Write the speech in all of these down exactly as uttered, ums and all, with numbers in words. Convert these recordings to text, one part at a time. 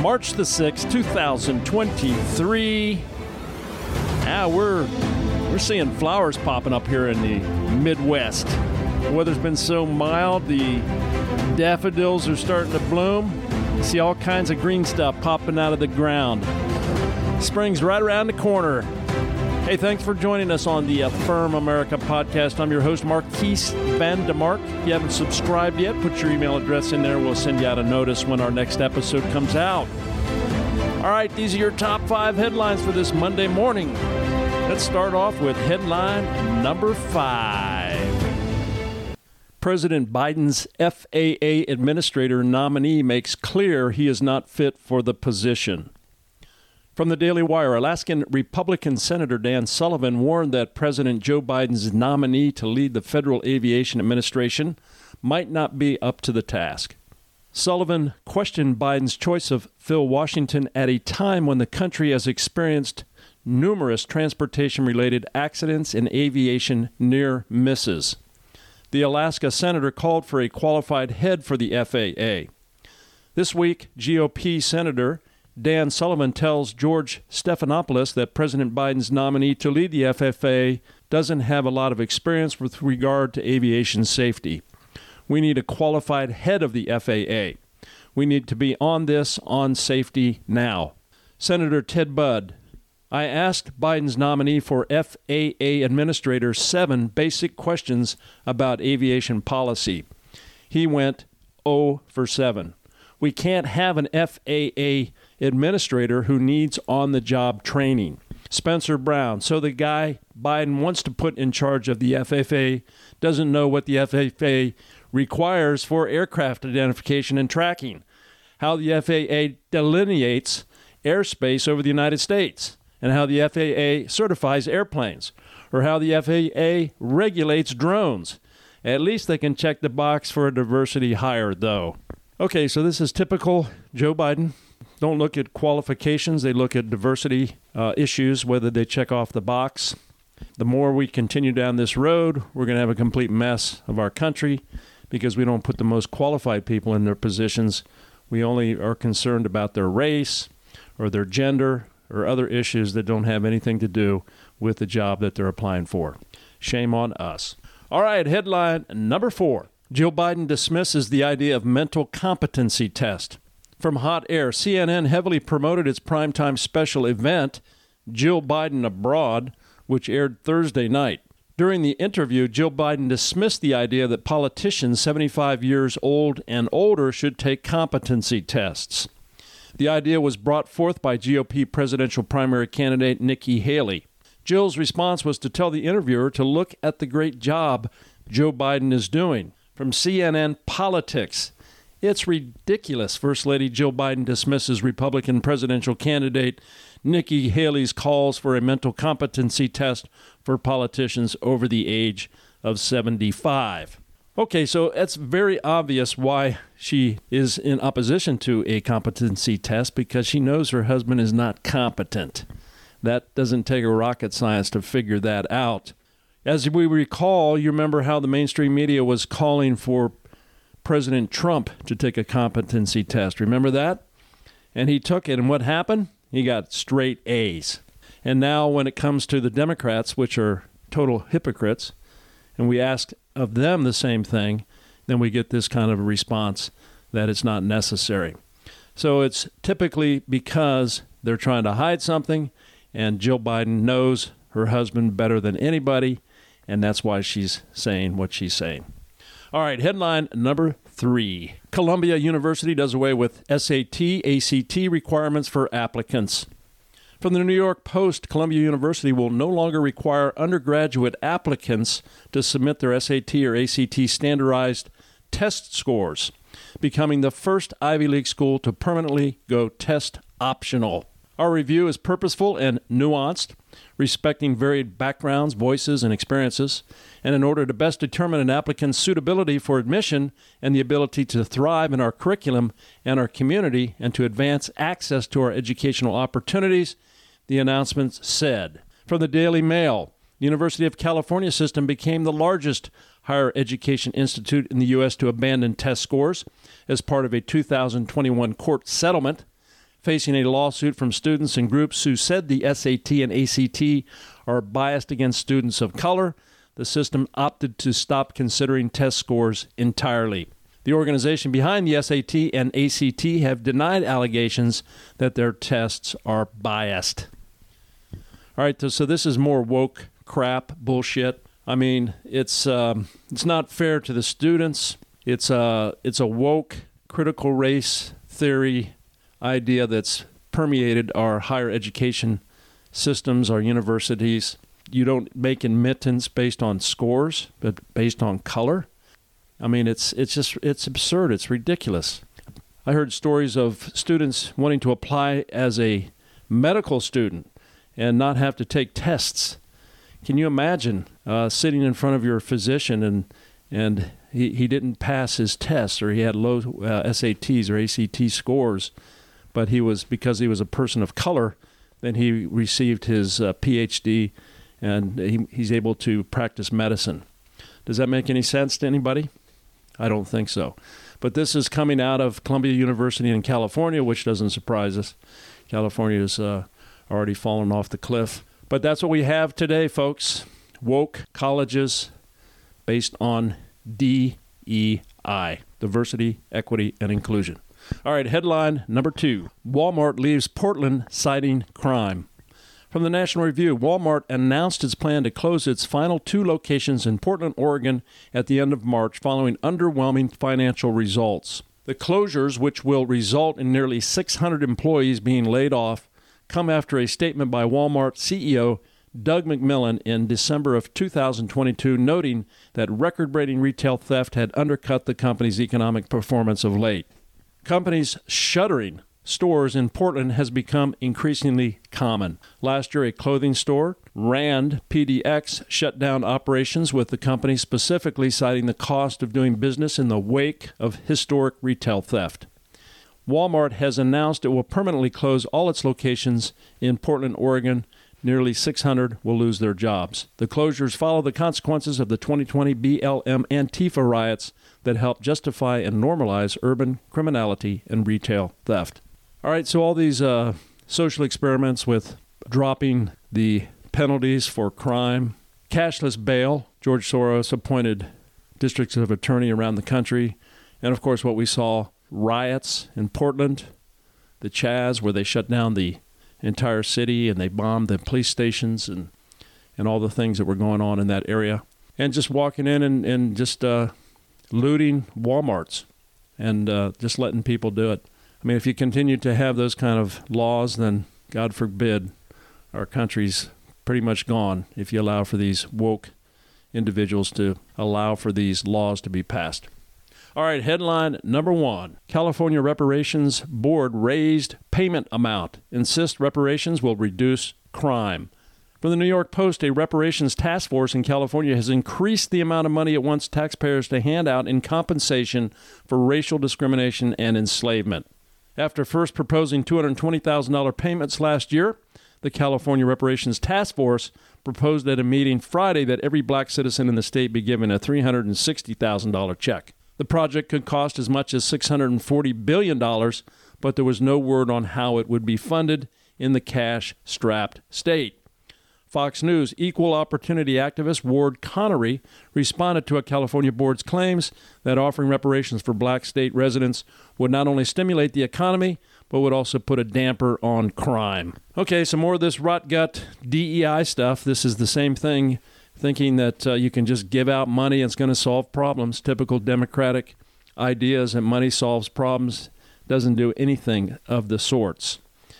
March the sixth, two thousand twenty-three. Now we're, we're seeing flowers popping up here in the Midwest. The weather's been so mild, the daffodils are starting to bloom. You see all kinds of green stuff popping out of the ground. Spring's right around the corner. Hey, thanks for joining us on the Affirm America podcast. I'm your host, Marquis Vandermark. If you haven't subscribed yet, put your email address in there. We'll send you out a notice when our next episode comes out. All right, these are your top five headlines for this Monday morning. Let's start off with headline number five. President Biden's F A A administrator nominee makes clear he is not fit for the position. From the Daily Wire, Alaskan Republican Senator Dan Sullivan warned that President Joe Biden's nominee to lead the Federal Aviation Administration might not be up to the task. Sullivan questioned Biden's choice of Phil Washington at a time when the country has experienced numerous transportation-related accidents and aviation near misses. The Alaska senator called for a qualified head for the F A A. This week, G O P Senator Dan Sullivan tells George Stephanopoulos that President Biden's nominee to lead the F A A doesn't have a lot of experience with regard to aviation safety. We need a qualified head of the F A A. We need to be on this on safety now. Senator Ted Budd, I asked Biden's nominee for F A A administrator seven basic questions about aviation policy. He went zero for seven. We can't have an F A A administrator who needs on-the-job training. Spencer Brown, so the guy Biden wants to put in charge of the F A A doesn't know what the F A A requires for aircraft identification and tracking, how the F A A delineates airspace over the United States, and how the F A A certifies airplanes, or how the F A A regulates drones. At least they can check the box for a diversity hire, though. Okay, so this is typical Joe Biden. Don't look at qualifications. They look at diversity uh, issues, whether they check off the box. The more we continue down this road, we're going to have a complete mess of our country because we don't put the most qualified people in their positions. We only are concerned about their race or their gender or other issues that don't have anything to do with the job that they're applying for. Shame on us. All right, headline number four. Jill Biden dismisses the idea of mental competency test. From hot air, C N N heavily promoted its primetime special event, Jill Biden Abroad, which aired Thursday night. During the interview, Jill Biden dismissed the idea that politicians seventy-five years old and older should take competency tests. The idea was brought forth by G O P presidential primary candidate Nikki Haley. Jill's response was to tell the interviewer to look at the great job Joe Biden is doing. From C N N Politics, it's ridiculous. First Lady Jill Biden dismisses Republican presidential candidate Nikki Haley's calls for a mental competency test for politicians over the age of seventy-five. Okay, so it's very obvious why she is in opposition to a competency test, because she knows her husband is not competent. That doesn't take a rocket science to figure that out. As we recall, you remember how the mainstream media was calling for President Trump to take a competency test. Remember that? And he took it, and what happened? He got straight A's. And now when it comes to the Democrats, which are total hypocrites, and we ask of them the same thing, then we get this kind of a response that it's not necessary. So it's typically because they're trying to hide something, and Jill Biden knows her husband better than anybody, and that's why she's saying what she's saying. All right, headline number three. Columbia University does away with S A T, A C T requirements for applicants. From the New York Post, Columbia University will no longer require undergraduate applicants to submit their S A T or A C T standardized test scores, becoming the first Ivy League school to permanently go test optional. Our review is purposeful and nuanced, respecting varied backgrounds, voices, and experiences, and in order to best determine an applicant's suitability for admission and the ability to thrive in our curriculum and our community and to advance access to our educational opportunities, the announcements said. From the Daily Mail, the University of California system became the largest higher education institute in the U S to abandon test scores as part of a two thousand twenty-one court settlement. Facing a lawsuit from students and groups who said the S A T and A C T are biased against students of color, the system opted to stop considering test scores entirely. The organization behind the S A T and A C T have denied allegations that their tests are biased. All right, so this is more woke crap bullshit. I mean, it's um, it's not fair to the students. It's a, it's a woke critical race theory idea that's permeated our higher education systems, our universities. You don't make admittance based on scores, but based on color. I mean, it's it's just it's absurd. It's ridiculous. I heard stories of students wanting to apply as a medical student and not have to take tests. Can you imagine uh, sitting in front of your physician and and he, he didn't pass his tests, or he had low uh, S A Ts or A C T scores? But he was, because he was a person of color, then he received his uh, P H D, and he, he's able to practice medicine. Does that make any sense to anybody? I don't think so. But this is coming out of Columbia University in California, which doesn't surprise us. California's uh, already fallen off the cliff. But that's what we have today, folks. Woke colleges based on D E I, diversity, equity, and inclusion. All right, headline number two, Walmart leaves Portland citing crime. From the National Review, Walmart announced its plan to close its final two locations in Portland, Oregon at the end of March following underwhelming financial results. The closures, which will result in nearly six hundred employees being laid off, come after a statement by Walmart C E O Doug McMillon in December of two thousand twenty-two, noting that record-breaking retail theft had undercut the company's economic performance of late. Companies shuttering stores in Portland has become increasingly common. Last year, a clothing store, Rand P D X, shut down operations with the company specifically citing the cost of doing business in the wake of historic retail theft. Walmart has announced it will permanently close all its locations in Portland, Oregon. Nearly six hundred will lose their jobs. The closures follow the consequences of the twenty twenty B L M Antifa riots that helped justify and normalize urban criminality and retail theft. All right, so all these uh, social experiments with dropping the penalties for crime, cashless bail, George Soros appointed districts of attorney around the country, and of course what we saw, riots in Portland, the CHAZ, where they shut down the entire city and they bombed the police stations and and all the things that were going on in that area, and just walking in and, and just uh, looting Walmarts and uh, just letting people do it. I mean, if you continue to have those kind of laws, then God forbid, our country's pretty much gone if you allow for these woke individuals to allow for these laws to be passed. All right, headline number one, California Reparations Board raised payment amount, insists reparations will reduce crime. From the New York Post, a reparations task force in California has increased the amount of money it wants taxpayers to hand out in compensation for racial discrimination and enslavement. After first proposing two hundred twenty thousand dollars payments last year, the California Reparations Task Force proposed at a meeting Friday that every black citizen in the state be given a three hundred sixty thousand dollars check. The project could cost as much as six hundred forty billion dollars, but there was no word on how it would be funded in the cash-strapped state. Fox News equal opportunity activist Ward Connerly responded to a California board's claims that offering reparations for black state residents would not only stimulate the economy, but would also put a damper on crime. Okay, some more of this rot-gut D E I stuff. This is the same thing. Thinking that uh, you can just give out money and it's going to solve problems. Typical Democratic ideas that money solves problems doesn't do anything of the sorts.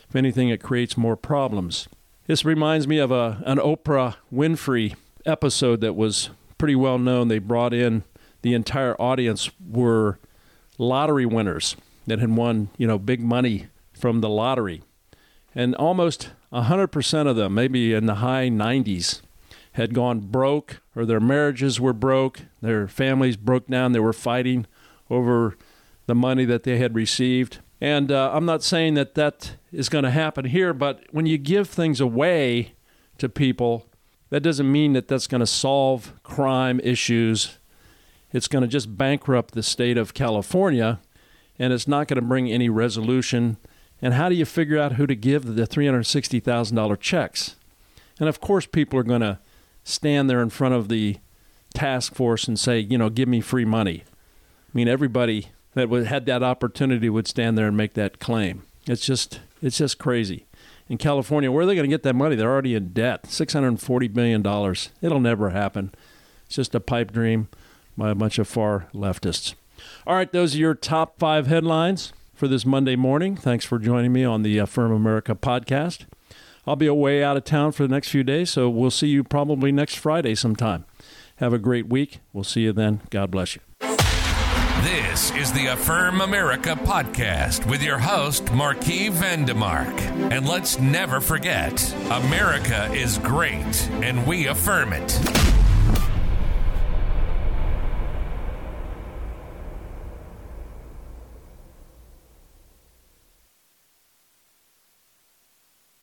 If anything, it creates more problems. This reminds me of a an Oprah Winfrey episode that was pretty well known. They brought in the entire audience were lottery winners that had won, you know, big money from the lottery. and almost one hundred percent of them, maybe in the high nineties, had gone broke, or their marriages were broke, their families broke down, they were fighting over the money that they had received. And uh, I'm not saying that that is going to happen here, but when you give things away to people, that doesn't mean that that's going to solve crime issues. It's going to just bankrupt the state of California, and it's not going to bring any resolution. And how do you figure out who to give the three hundred sixty thousand dollars checks? And of course, people are going to stand there in front of the task force and say, you know, give me free money. I mean, everybody that had that opportunity would stand there and make that claim. It's just, it's just crazy. In California, where are they going to get that money? They're already in debt, six hundred forty billion dollars. It'll never happen. It's just a pipe dream by a bunch of far leftists. All right, those are your top five headlines for this Monday morning. Thanks for joining me on the Affirm America podcast. I'll be away out of town for the next few days, so we'll see you probably next Friday sometime. Have a great week. We'll see you then. God bless you. This is the Affirm America podcast with your host, Marquis Vandermark. And let's never forget, America is great, and we affirm it.